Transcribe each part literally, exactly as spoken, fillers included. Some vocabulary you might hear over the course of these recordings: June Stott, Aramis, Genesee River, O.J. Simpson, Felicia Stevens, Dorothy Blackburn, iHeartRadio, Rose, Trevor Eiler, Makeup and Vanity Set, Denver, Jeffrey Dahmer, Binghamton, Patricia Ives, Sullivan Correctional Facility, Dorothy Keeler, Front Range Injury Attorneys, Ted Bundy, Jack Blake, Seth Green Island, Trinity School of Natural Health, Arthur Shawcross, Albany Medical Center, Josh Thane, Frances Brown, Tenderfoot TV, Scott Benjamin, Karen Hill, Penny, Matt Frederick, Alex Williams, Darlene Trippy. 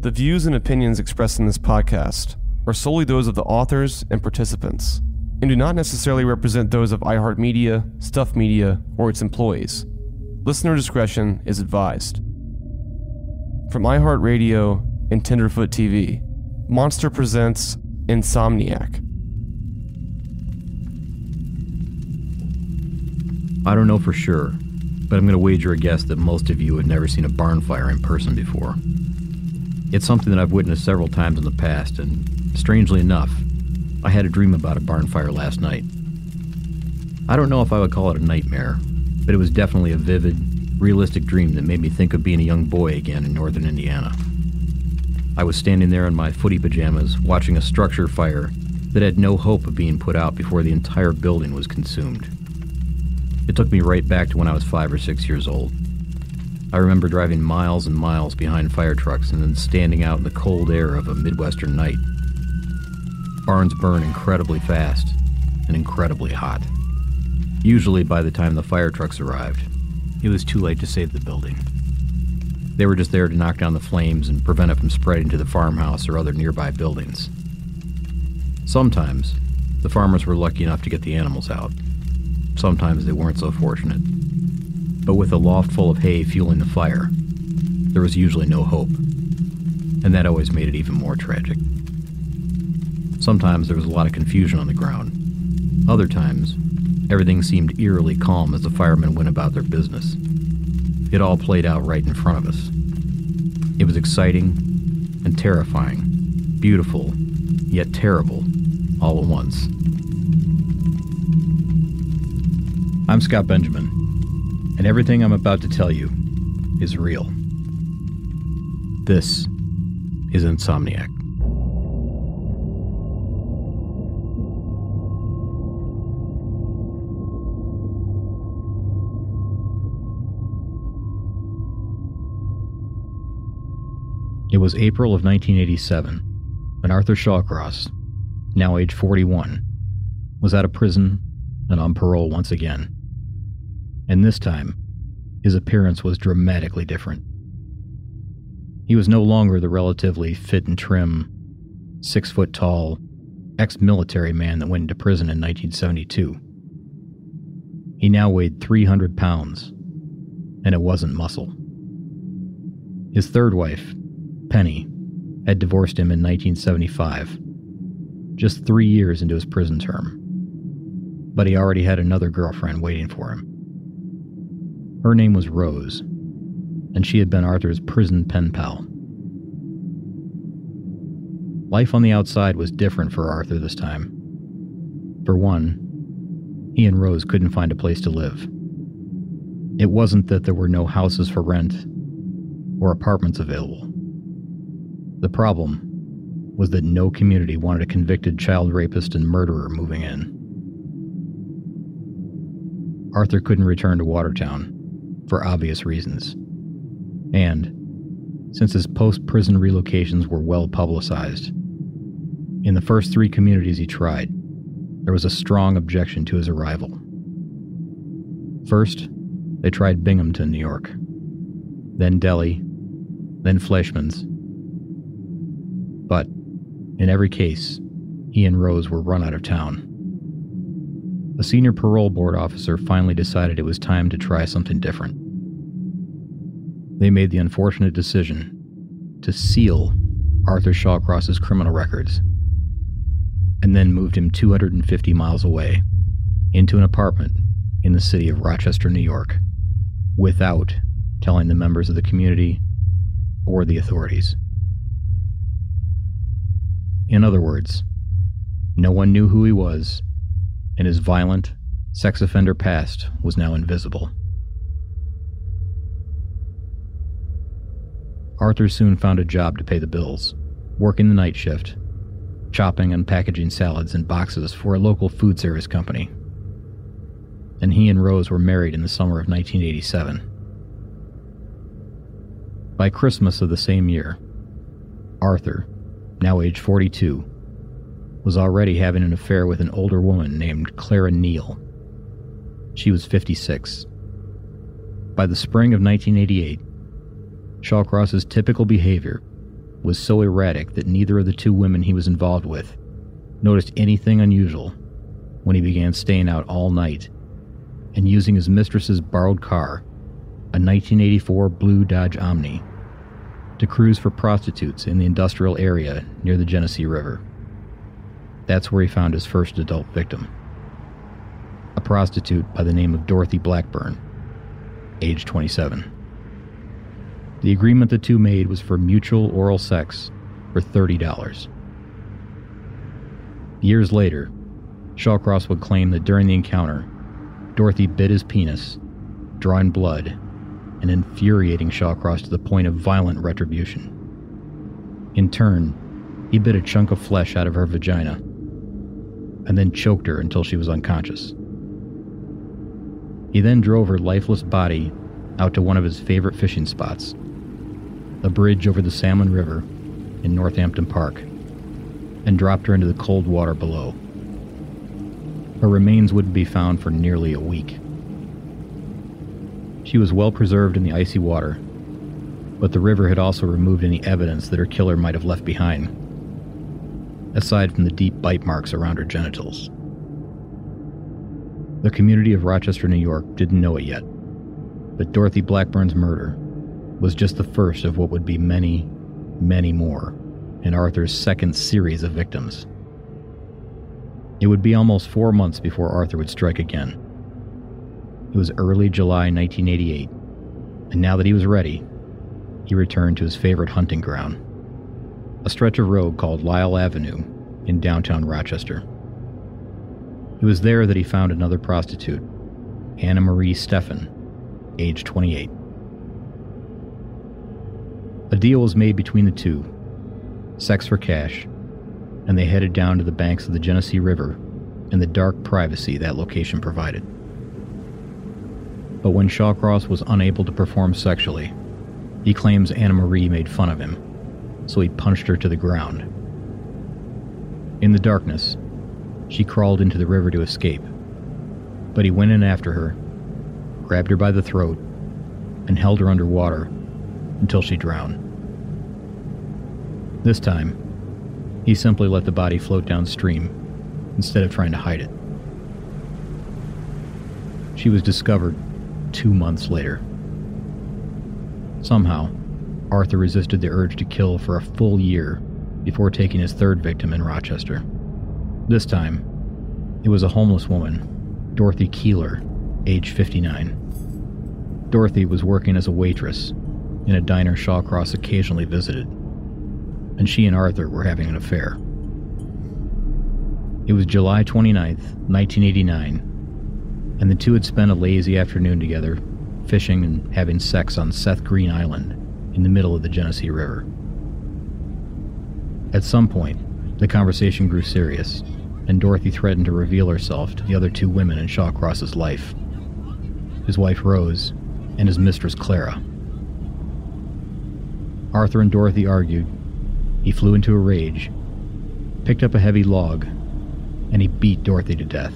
The views and opinions expressed in this podcast are solely those of the authors and participants and do not necessarily represent those of iHeartMedia, Stuff Media, or its employees. Listener discretion is advised. From iHeartRadio and Tenderfoot T V, Monster presents Insomniac. I don't know for sure, but I'm going to wager a guess that most of you had never seen a barn fire in person before. It's something that I've witnessed several times in the past, and strangely enough, I had a dream about a barn fire last night. I don't know if I would call it a nightmare, but it was definitely a vivid, realistic dream that made me think of being a young boy again in northern Indiana. I was standing there in my footy pajamas, watching a structure fire that had no hope of being put out before the entire building was consumed. It took me right back to when I was five or six years old. I remember driving miles and miles behind fire trucks and then standing out in the cold air of a Midwestern night. Barns burn incredibly fast and incredibly hot. Usually by the time the fire trucks arrived, it was too late to save the building. They were just there to knock down the flames and prevent it from spreading to the farmhouse or other nearby buildings. Sometimes, the farmers were lucky enough to get the animals out. Sometimes they weren't so fortunate. But with a loft full of hay fueling the fire, there was usually no hope, and that always made it even more tragic. Sometimes there was a lot of confusion on the ground. Other times, everything seemed eerily calm as the firemen went about their business. It all played out right in front of us. It was exciting and terrifying, beautiful, yet terrible, all at once. I'm Scott Benjamin, and everything I'm about to tell you is real. This is Insomniac. It was April of nineteen eighty-seven when Arthur Shawcross, now age forty-one, was out of prison and on parole once again. And this time, his appearance was dramatically different. He was no longer the relatively fit and trim, six-foot-tall, ex-military man that went into prison in nineteen seventy-two. He now weighed three hundred pounds, and it wasn't muscle. His third wife, Penny, had divorced him in nineteen seventy-five, just three years into his prison term. But he already had another girlfriend waiting for him. Her name was Rose, and she had been Arthur's prison pen pal. Life on the outside was different for Arthur this time. For one, he and Rose couldn't find a place to live. It wasn't that there were no houses for rent or apartments available. The problem was that no community wanted a convicted child rapist and murderer moving in. Arthur couldn't return to Watertown, for obvious reasons. And, since his post-prison relocations were well publicized, in the first three communities he tried, there was a strong objection to his arrival. First, they tried Binghamton, New York, then Delhi, then Fleischman's. But, in every case, he and Rose were run out of town. A senior parole board officer finally decided it was time to try something different. They made the unfortunate decision to seal Arthur Shawcross's criminal records and then moved him two hundred fifty miles away into an apartment in the city of Rochester, New York, without telling the members of the community or the authorities. In other words, no one knew who he was, and his violent, sex offender past was now invisible. Arthur soon found a job to pay the bills, working the night shift, chopping and packaging salads in boxes for a local food service company. And he and Rose were married in the summer of nineteen eighty-seven. By Christmas of the same year, Arthur, now age forty-two, was already having an affair with an older woman named Clara Neal. She was fifty-six. By the spring of nineteen eighty-eight, Shawcross's typical behavior was so erratic that neither of the two women he was involved with noticed anything unusual when he began staying out all night and using his mistress's borrowed car, a nineteen eighty-four blue Dodge Omni, to cruise for prostitutes in the industrial area near the Genesee River. That's where he found his first adult victim, a prostitute by the name of Dorothy Blackburn, age twenty-seven. The agreement the two made was for mutual oral sex for thirty dollars. Years later, Shawcross would claim that during the encounter, Dorothy bit his penis, drawing blood, and infuriating Shawcross to the point of violent retribution. In turn, he bit a chunk of flesh out of her vagina and then choked her until she was unconscious. He then drove her lifeless body out to one of his favorite fishing spots, a bridge over the Salmon River in Northampton Park, and dropped her into the cold water below. Her remains wouldn't be found for nearly a week. She was well preserved in the icy water, but the river had also removed any evidence that her killer might have left behind, aside from the deep bite marks around her genitals. The community of Rochester, New York didn't know it yet, but Dorothy Blackburn's murder was just the first of what would be many, many more in Arthur's second series of victims. It would be almost four months before Arthur would strike again. It was early July nineteen eighty-eight, and now that he was ready, he returned to his favorite hunting ground, a stretch of road called Lyle Avenue in downtown Rochester. It was there that he found another prostitute, Anna Marie Steffen, age twenty-eight. A deal was made between the two, sex for cash, and they headed down to the banks of the Genesee River in the dark privacy that location provided. But when Shawcross was unable to perform sexually, he claims Anna Marie made fun of him, so he punched her to the ground. In the darkness, she crawled into the river to escape, but he went in after her, grabbed her by the throat, and held her underwater until she drowned. This time, he simply let the body float downstream instead of trying to hide it. She was discovered two months later. Somehow, Arthur resisted the urge to kill for a full year before taking his third victim in Rochester. This time, it was a homeless woman, Dorothy Keeler, age fifty-nine. Dorothy was working as a waitress in a diner Shawcross occasionally visited, and she and Arthur were having an affair. It was July twenty-ninth, nineteen eighty-nine, and the two had spent a lazy afternoon together, fishing and having sex on Seth Green Island in the middle of the Genesee River. At some point, the conversation grew serious, and Dorothy threatened to reveal herself to the other two women in Shawcross's life, his wife Rose and his mistress Clara. Arthur and Dorothy argued. He flew into a rage, picked up a heavy log, and he beat Dorothy to death.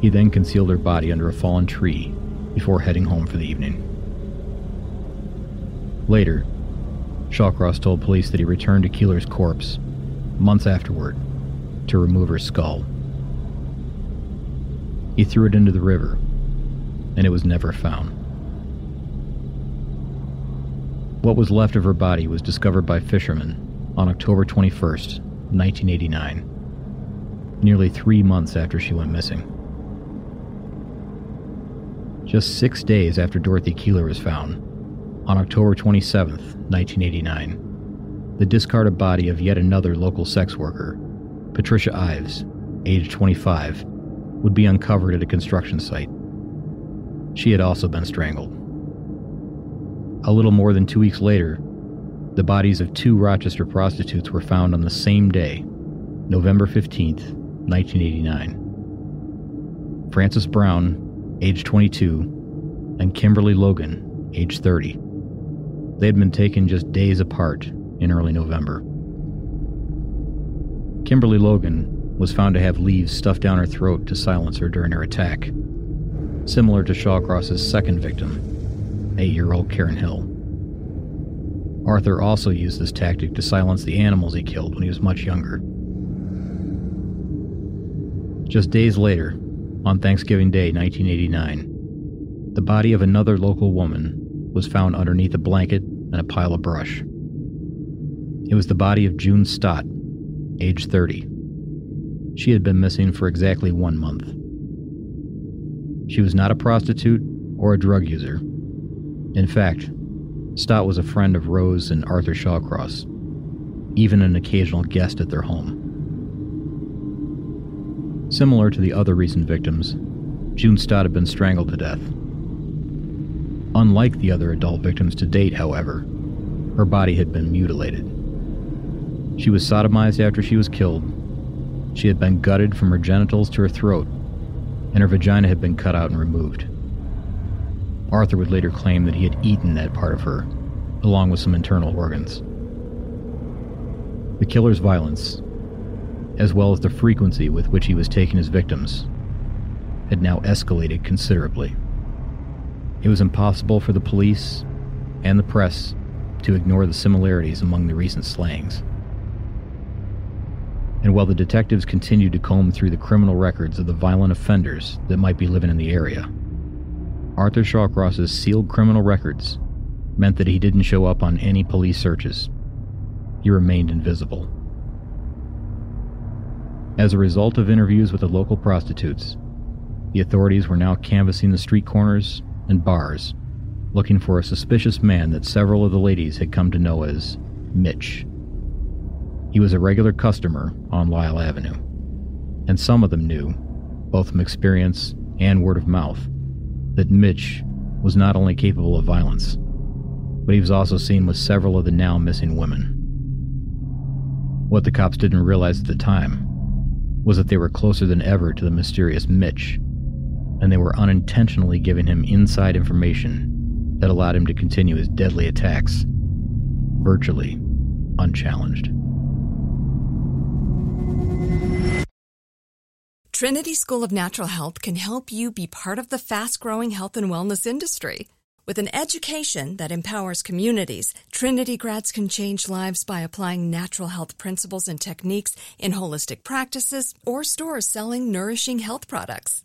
He then concealed her body under a fallen tree before heading home for the evening. Later, Shawcross told police that he returned to Keeler's corpse months afterward to remove her skull. He threw it into the river, and it was never found. What was left of her body was discovered by fishermen on October twenty-first, nineteen eighty-nine, nearly three months after she went missing. Just six days after Dorothy Keeler was found, on October twenty-seventh, nineteen eighty-nine, the discarded body of yet another local sex worker, Patricia Ives, age twenty-five, would be uncovered at a construction site. She had also been strangled. A little more than two weeks later, the bodies of two Rochester prostitutes were found on the same day, November fifteenth, nineteen eighty-nine. Frances Brown, age twenty-two, and Kimberly Logan, age thirty. They had been taken just days apart in early November. Kimberly Logan was found to have leaves stuffed down her throat to silence her during her attack, similar to Shawcross's second victim, eight-year-old Karen Hill. Arthur also used this tactic to silence the animals he killed when he was much younger. Just days later, on Thanksgiving Day nineteen eighty-nine, the body of another local woman was found underneath a blanket and a pile of brush. It was the body of June Stott, age thirty. She had been missing for exactly one month. She was not a prostitute or a drug user. In fact, Stott was a friend of Rose and Arthur Shawcross, even an occasional guest at their home. Similar to the other recent victims, June Stott had been strangled to death. Unlike the other adult victims to date, however, her body had been mutilated. She was sodomized after she was killed. She had been gutted from her genitals to her throat, and her vagina had been cut out and removed. Arthur would later claim that he had eaten that part of her, along with some internal organs. The killer's violence, as well as the frequency with which he was taking his victims, had now escalated considerably. It was impossible for the police and the press to ignore the similarities among the recent slayings. And while the detectives continued to comb through the criminal records of the violent offenders that might be living in the area, Arthur Shawcross's sealed criminal records meant that he didn't show up on any police searches. He remained invisible. As a result of interviews with the local prostitutes, the authorities were now canvassing the street corners and bars, looking for a suspicious man that several of the ladies had come to know as Mitch. He was a regular customer on Lyle Avenue, and some of them knew, both from experience and word of mouth, that Mitch was not only capable of violence, but he was also seen with several of the now missing women. What the cops didn't realize at the time was that they were closer than ever to the mysterious Mitch, and they were unintentionally giving him inside information that allowed him to continue his deadly attacks, virtually unchallenged. Trinity School of Natural Health can help you be part of the fast-growing health and wellness industry. With an education that empowers communities, Trinity grads can change lives by applying natural health principles and techniques in holistic practices or stores selling nourishing health products.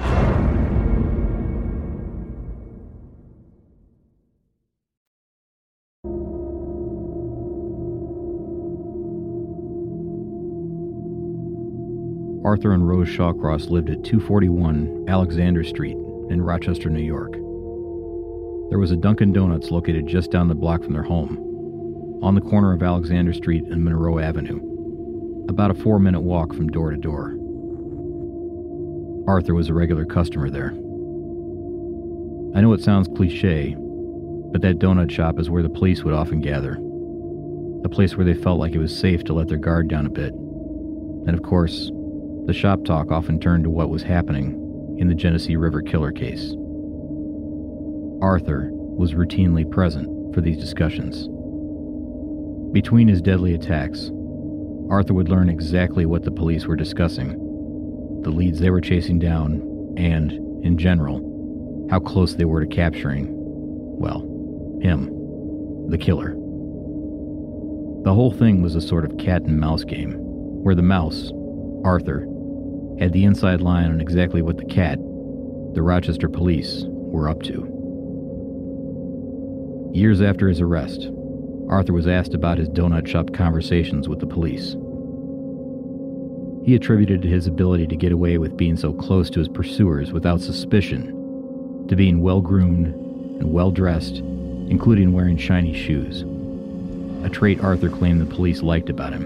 Arthur and Rose Shawcross lived at two forty-one Alexander Street in Rochester, New York. There was a Dunkin' Donuts located just down the block from their home, on the corner of Alexander Street and Monroe Avenue, about a four-minute walk from door to door. Arthur was a regular customer there. I know it sounds cliche, but that donut shop is where the police would often gather. A place where they felt like it was safe to let their guard down a bit. And of course, the shop talk often turned to what was happening in the Genesee River killer case. Arthur was routinely present for these discussions. Between his deadly attacks, Arthur would learn exactly what the police were discussing, the leads they were chasing down, and, in general, how close they were to capturing, well, him, the killer. The whole thing was a sort of cat-and-mouse game, where the mouse, Arthur, had the inside line on exactly what the cat, the Rochester police, were up to. Years after his arrest, Arthur was asked about his donut shop conversations with the police. He attributed his ability to get away with being so close to his pursuers without suspicion to being well-groomed and well-dressed, including wearing shiny shoes, a trait Arthur claimed the police liked about him.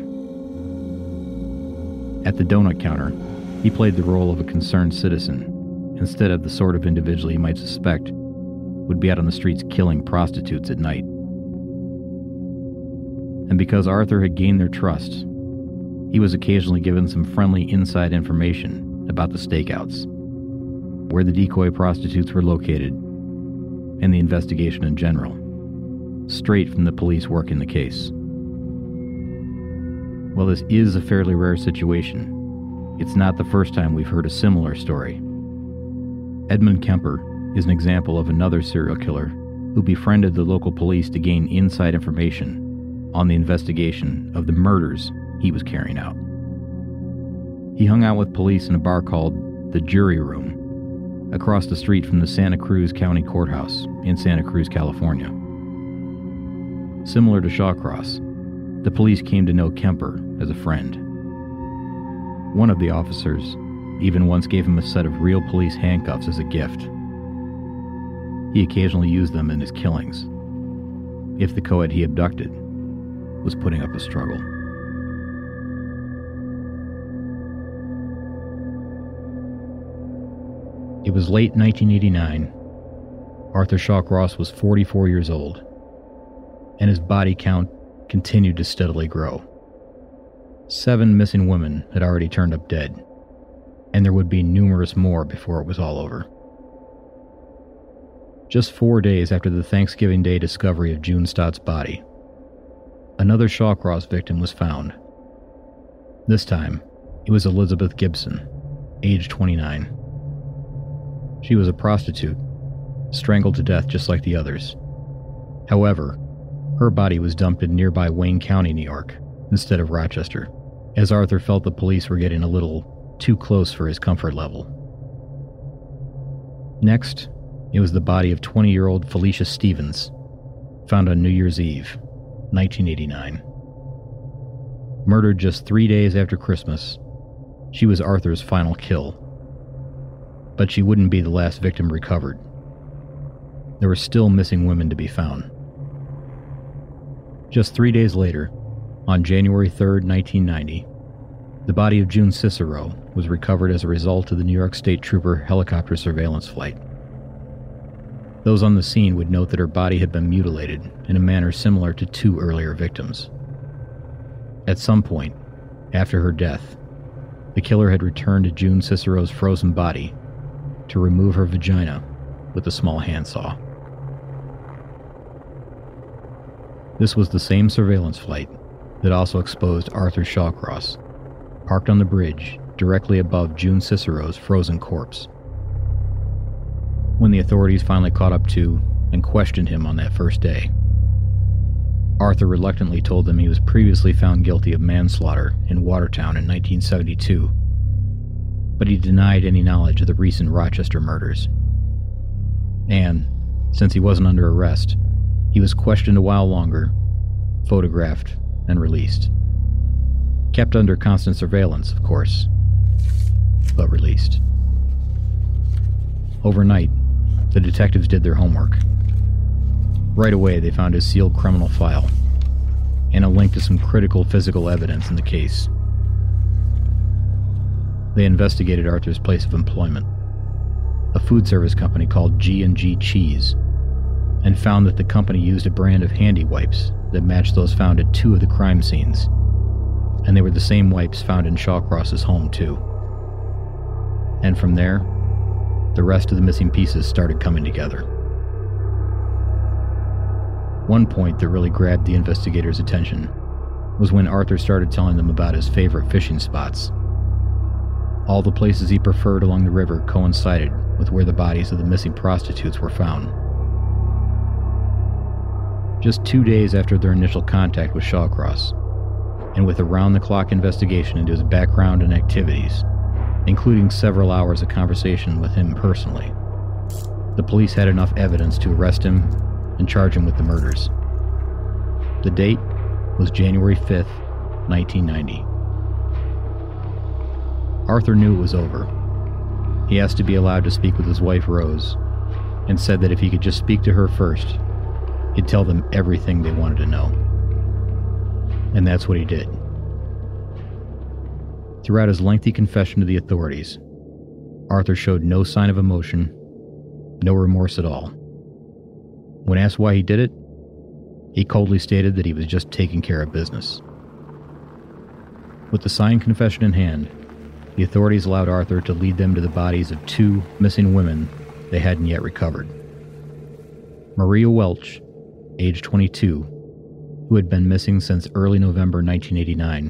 At the donut counter, he played the role of a concerned citizen instead of the sort of individual he might suspect would be out on the streets killing prostitutes at night. And because Arthur had gained their trust, he was occasionally given some friendly inside information about the stakeouts, where the decoy prostitutes were located, and the investigation in general, straight from the police working the case. While this is a fairly rare situation, it's not the first time we've heard a similar story. Edmund Kemper is an example of another serial killer who befriended the local police to gain inside information on the investigation of the murders he was carrying out. He hung out with police in a bar called the Jury Room, across the street from the Santa Cruz County Courthouse in Santa Cruz, California. Similar to Shawcross, the police came to know Kemper as a friend. One of the officers even once gave him a set of real police handcuffs as a gift. He occasionally used them in his killings, if the co-ed he abducted was putting up a struggle. It was late nineteen eighty-nine. Arthur Shawcross was forty-four years old, and his body count continued to steadily grow. Seven missing women had already turned up dead, and there would be numerous more before it was all over. Just four days after the Thanksgiving Day discovery of June Stott's body, another Shawcross victim was found. This time, it was Elizabeth Gibson, age twenty-nine. She was a prostitute, strangled to death just like the others. However, her body was dumped in nearby Wayne County, New York, instead of Rochester, as Arthur felt the police were getting a little too close for his comfort level. Next, it was the body of twenty-year-old Felicia Stevens, found on New Year's Eve, nineteen eighty-nine. Murdered just three days after Christmas, she was Arthur's final kill. But she wouldn't be the last victim recovered. There were still missing women to be found. Just three days later, on January third, nineteen ninety, the body of June Cicero was recovered as a result of the New York State Trooper helicopter surveillance flight. Those on the scene would note that her body had been mutilated in a manner similar to two earlier victims. At some point, after her death, the killer had returned to June Cicero's frozen body to remove her vagina with a small handsaw. This was the same surveillance flight that also exposed Arthur Shawcross, parked on the bridge directly above June Cicero's frozen corpse. When the authorities finally caught up to and questioned him on that first day, Arthur reluctantly told them he was previously found guilty of manslaughter in Watertown in nineteen seventy-two, but he denied any knowledge of the recent Rochester murders. And, since he wasn't under arrest, he was questioned a while longer, photographed, and released. Kept under constant surveillance, of course, but released. Overnight, the detectives did their homework. Right away, they found his sealed criminal file and a link to some critical physical evidence in the case. They investigated Arthur's place of employment, a food service company called G and G Cheese, and found that the company used a brand of handy wipes that matched those found at two of the crime scenes, and they were the same wipes found in Shawcross's home too. And from there, the rest of the missing pieces started coming together. One point that really grabbed the investigators' attention was when Arthur started telling them about his favorite fishing spots. All the places he preferred along the river coincided with where the bodies of the missing prostitutes were found. Just two days after their initial contact with Shawcross, and with a round-the-clock investigation into his background and activities, including several hours of conversation with him personally, the police had enough evidence to arrest him and charge him with the murders. The date was January fifth, nineteen ninety. Arthur knew it was over. He asked to be allowed to speak with his wife, Rose, and said that if he could just speak to her first, he'd tell them everything they wanted to know. And that's what he did. Throughout his lengthy confession to the authorities, Arthur showed no sign of emotion, no remorse at all. When asked why he did it, he coldly stated that he was just taking care of business. With the signed confession in hand, the authorities allowed Arthur to lead them to the bodies of two missing women they hadn't yet recovered. Maria Welch, age twenty-two, who had been missing since early November nineteen eighty-nine,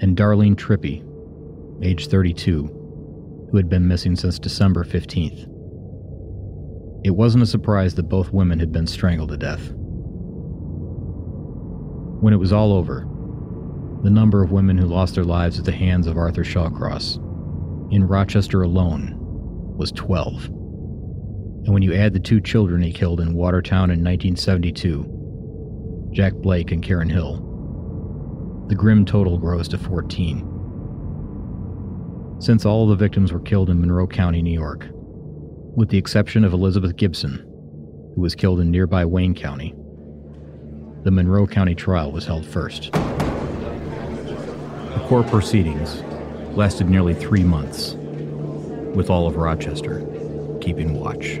and Darlene Trippy, age thirty-two, who had been missing since December fifteenth. It wasn't a surprise that both women had been strangled to death. When it was all over, the number of women who lost their lives at the hands of Arthur Shawcross in Rochester alone was twelve. And when you add the two children he killed in Watertown in nineteen seventy-two, Jack Blake and Karen Hill, The grim total grows to fourteen. Since all the victims were killed in Monroe County, New York, with the exception of Elizabeth Gibson, who was killed in nearby Wayne County, the Monroe County trial was held first. The court proceedings lasted nearly three months, with all of Rochester keeping watch.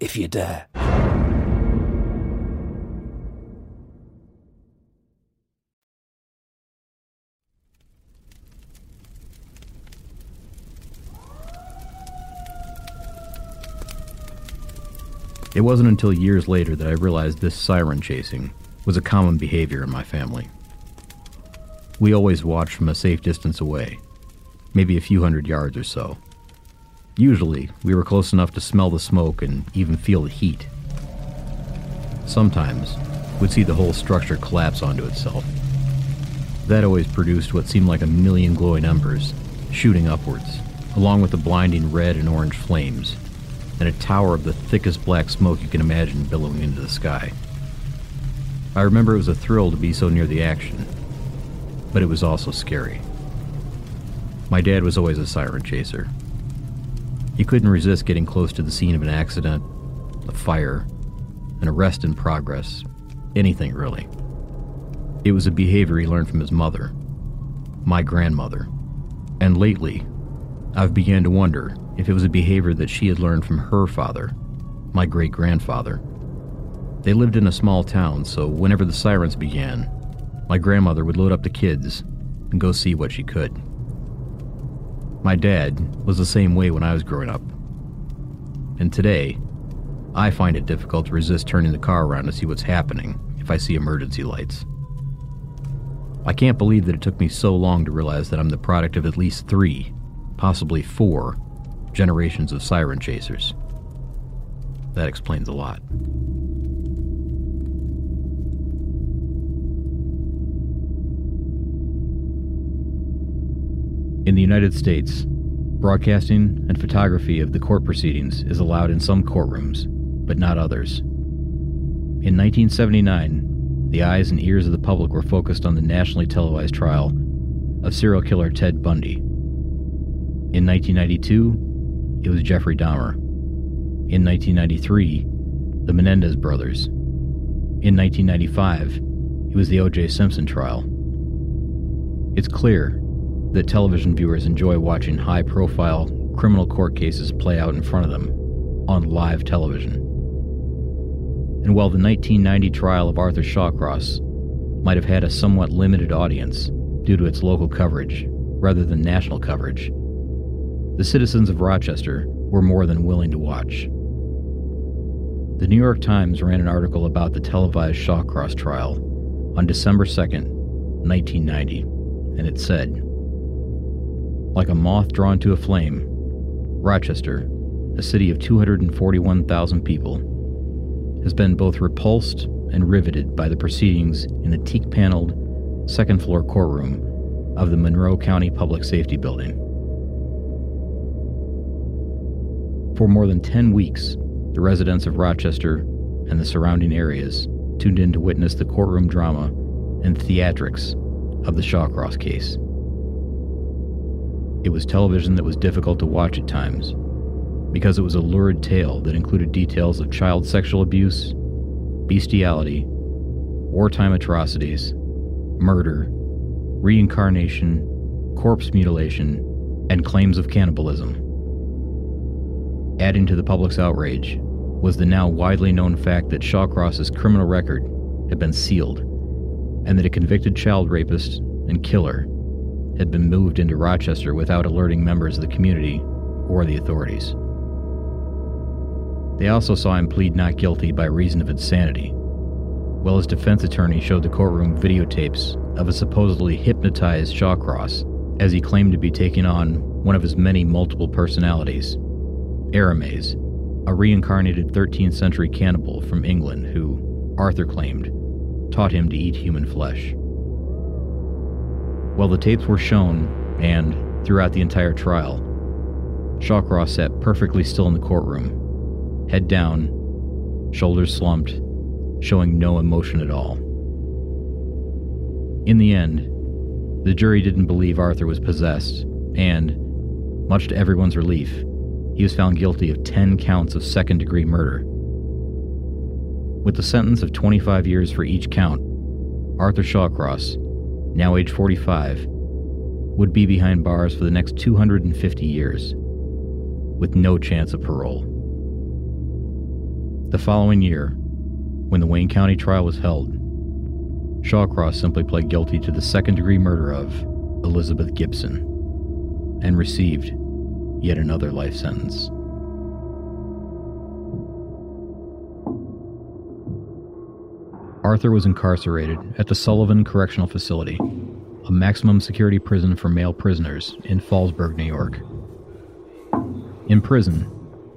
if you dare. It wasn't until years later that I realized this siren chasing was a common behavior in my family. We always watched from a safe distance away, maybe a few hundred yards or so. Usually, we were close enough to smell the smoke and even feel the heat. Sometimes, we'd see the whole structure collapse onto itself. That always produced what seemed like a million glowing embers, shooting upwards, along with the blinding red and orange flames, and a tower of the thickest black smoke you can imagine billowing into the sky. I remember it was a thrill to be so near the action, but it was also scary. My dad was always a siren chaser. He couldn't resist getting close to the scene of an accident, a fire, an arrest in progress, anything really. It was a behavior he learned from his mother, my grandmother, and lately, I've began to wonder if it was a behavior that she had learned from her father, my great-grandfather. They lived in a small town, so whenever the sirens began, my grandmother would load up the kids and go see what she could. My dad was the same way when I was growing up. And today, I find it difficult to resist turning the car around to see what's happening if I see emergency lights. I can't believe that it took me so long to realize that I'm the product of at least three, possibly four, generations of siren chasers. That explains a lot. In the United States, broadcasting and photography of the court proceedings is allowed in some courtrooms, but not others. In nineteen seventy-nine, The eyes and ears of the public were focused on the nationally televised trial of serial killer Ted Bundy. In nineteen ninety-two, it was Jeffrey Dahmer. In nineteen ninety-three, the Menendez brothers. In nineteen ninety-five, it was the O J Simpson trial. It's clear that television viewers enjoy watching high-profile criminal court cases play out in front of them on live television. And while the nineteen ninety trial of Arthur Shawcross might have had a somewhat limited audience due to its local coverage rather than national coverage, the citizens of Rochester were more than willing to watch. The New York Times ran an article about the televised Shawcross trial on December second, nineteen ninety, and it said, "Like a moth drawn to a flame, Rochester, a city of two hundred forty-one thousand people, has been both repulsed and riveted by the proceedings in the teak-paneled second-floor courtroom of the Monroe County Public Safety Building." For more than ten weeks, the residents of Rochester and the surrounding areas tuned in to witness the courtroom drama and theatrics of the Shawcross case. It was television that was difficult to watch at times, because it was a lurid tale that included details of child sexual abuse, bestiality, wartime atrocities, murder, reincarnation, corpse mutilation, and claims of cannibalism. Adding to the public's outrage was the now widely known fact that Shawcross's criminal record had been sealed, and that a convicted child rapist and killer had been moved into Rochester without alerting members of the community or the authorities. They also saw him plead not guilty by reason of insanity, while his defense attorney showed the courtroom videotapes of a supposedly hypnotized Shawcross as he claimed to be taking on one of his many multiple personalities, Aramis, a reincarnated thirteenth century cannibal from England who, Arthur claimed, taught him to eat human flesh. While the tapes were shown, and throughout the entire trial, Shawcross sat perfectly still in the courtroom, head down, shoulders slumped, showing no emotion at all. In the end, the jury didn't believe Arthur was possessed, and, much to everyone's relief, he was found guilty of ten counts of second-degree murder. With the sentence of twenty-five years for each count, Arthur Shawcross, now age forty-five, would be behind bars for the next two hundred fifty years, with no chance of parole. The following year, when the Wayne County trial was held, Shawcross simply pled guilty to the second-degree murder of Elizabeth Gibson and received yet another life sentence. Arthur was incarcerated at the Sullivan Correctional Facility, a maximum security prison for male prisoners in Fallsburg, New York. In prison,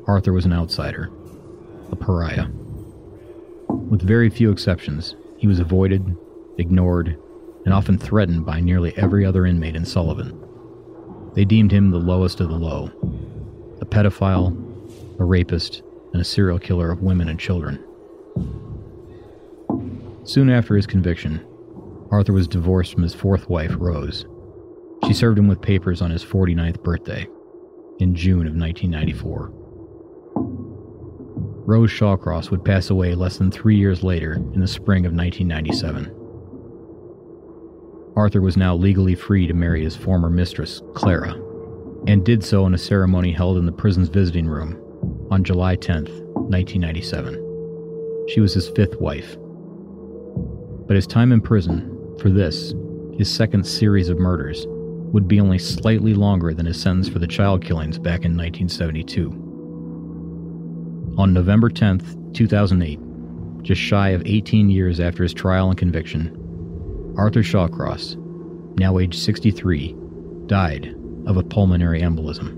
Arthur was an outsider, a pariah. With very few exceptions, he was avoided, ignored, and often threatened by nearly every other inmate in Sullivan. They deemed him the lowest of the low, a pedophile, a rapist, and a serial killer of women and children. Soon after his conviction, Arthur was divorced from his fourth wife, Rose. She served him with papers on his forty-ninth birthday, in June of nineteen ninety-four. Rose Shawcross would pass away less than three years later, in the spring of nineteen ninety-seven. Arthur was now legally free to marry his former mistress, Clara, and did so in a ceremony held in the prison's visiting room on July tenth, nineteen ninety-seven. She was his fifth wife. But his time in prison for this, his second series of murders, would be only slightly longer than his sentence for the child killings back in nineteen seventy-two. On November tenth, two thousand eight, just shy of eighteen years after his trial and conviction, Arthur Shawcross, now age sixty-three, died of a pulmonary embolism.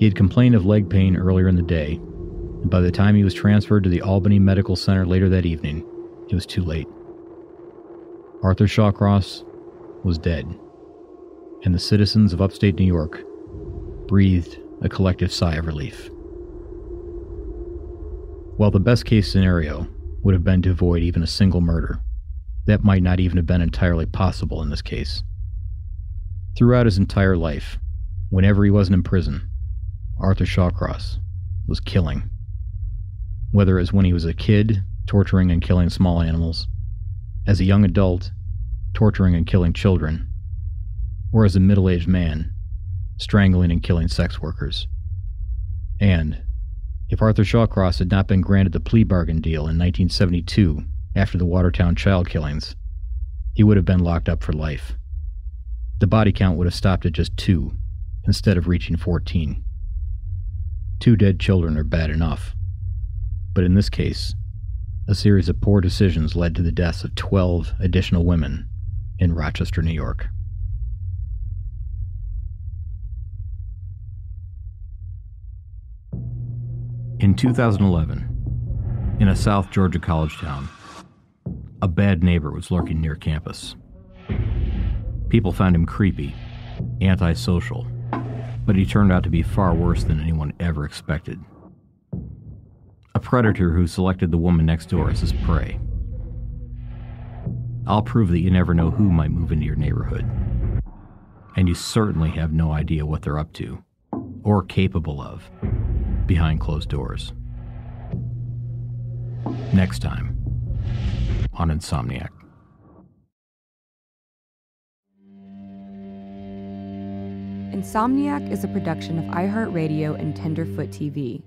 He had complained of leg pain earlier in the day, and by the time he was transferred to the Albany Medical Center later that evening, it was too late. Arthur Shawcross was dead, and the citizens of upstate New York breathed a collective sigh of relief. While the best-case scenario would have been to avoid even a single murder. That might not even have been entirely possible in this case. Throughout his entire life, whenever he wasn't in prison, Arthur Shawcross was killing. Whether it was when he was a kid, torturing and killing small animals, as a young adult, torturing and killing children, or as a middle-aged man, strangling and killing sex workers. And if Arthur Shawcross had not been granted the plea bargain deal in nineteen seventy-two after the Watertown child killings, he would have been locked up for life. The body count would have stopped at just two instead of reaching fourteen. Two dead children are bad enough, but in this case, a series of poor decisions led to the deaths of twelve additional women in Rochester, New York. In two thousand eleven, in a South Georgia college town, a bad neighbor was lurking near campus. People found him creepy, antisocial, but he turned out to be far worse than anyone ever expected. A predator who selected the woman next door as his prey. I'll prove that you never know who might move into your neighborhood. And you certainly have no idea what they're up to, or capable of, behind closed doors. Next time, on Insomniac. Insomniac is a production of iHeartRadio and Tenderfoot T V.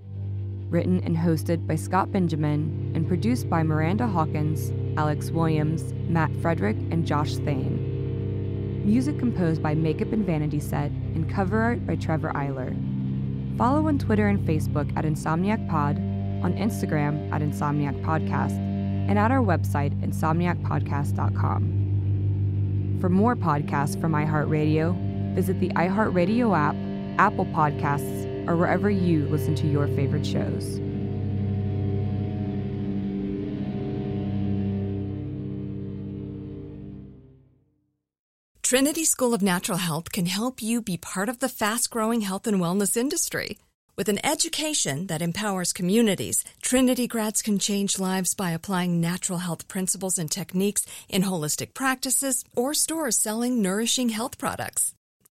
Written and hosted by Scott Benjamin and produced by Miranda Hawkins, Alex Williams, Matt Frederick, and Josh Thane. Music composed by Makeup and Vanity Set and cover art by Trevor Eiler. Follow on Twitter and Facebook at Insomniac Pod, on Instagram at Insomniac Podcast, and at our website, insomniac podcast dot com. For more podcasts from iHeartRadio, visit the iHeartRadio app, Apple Podcasts, or wherever you listen to your favorite shows. Trinity School of Natural Health can help you be part of the fast-growing health and wellness industry. With an education that empowers communities, Trinity grads can change lives by applying natural health principles and techniques in holistic practices or stores selling nourishing health products.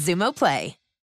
Zumo Play.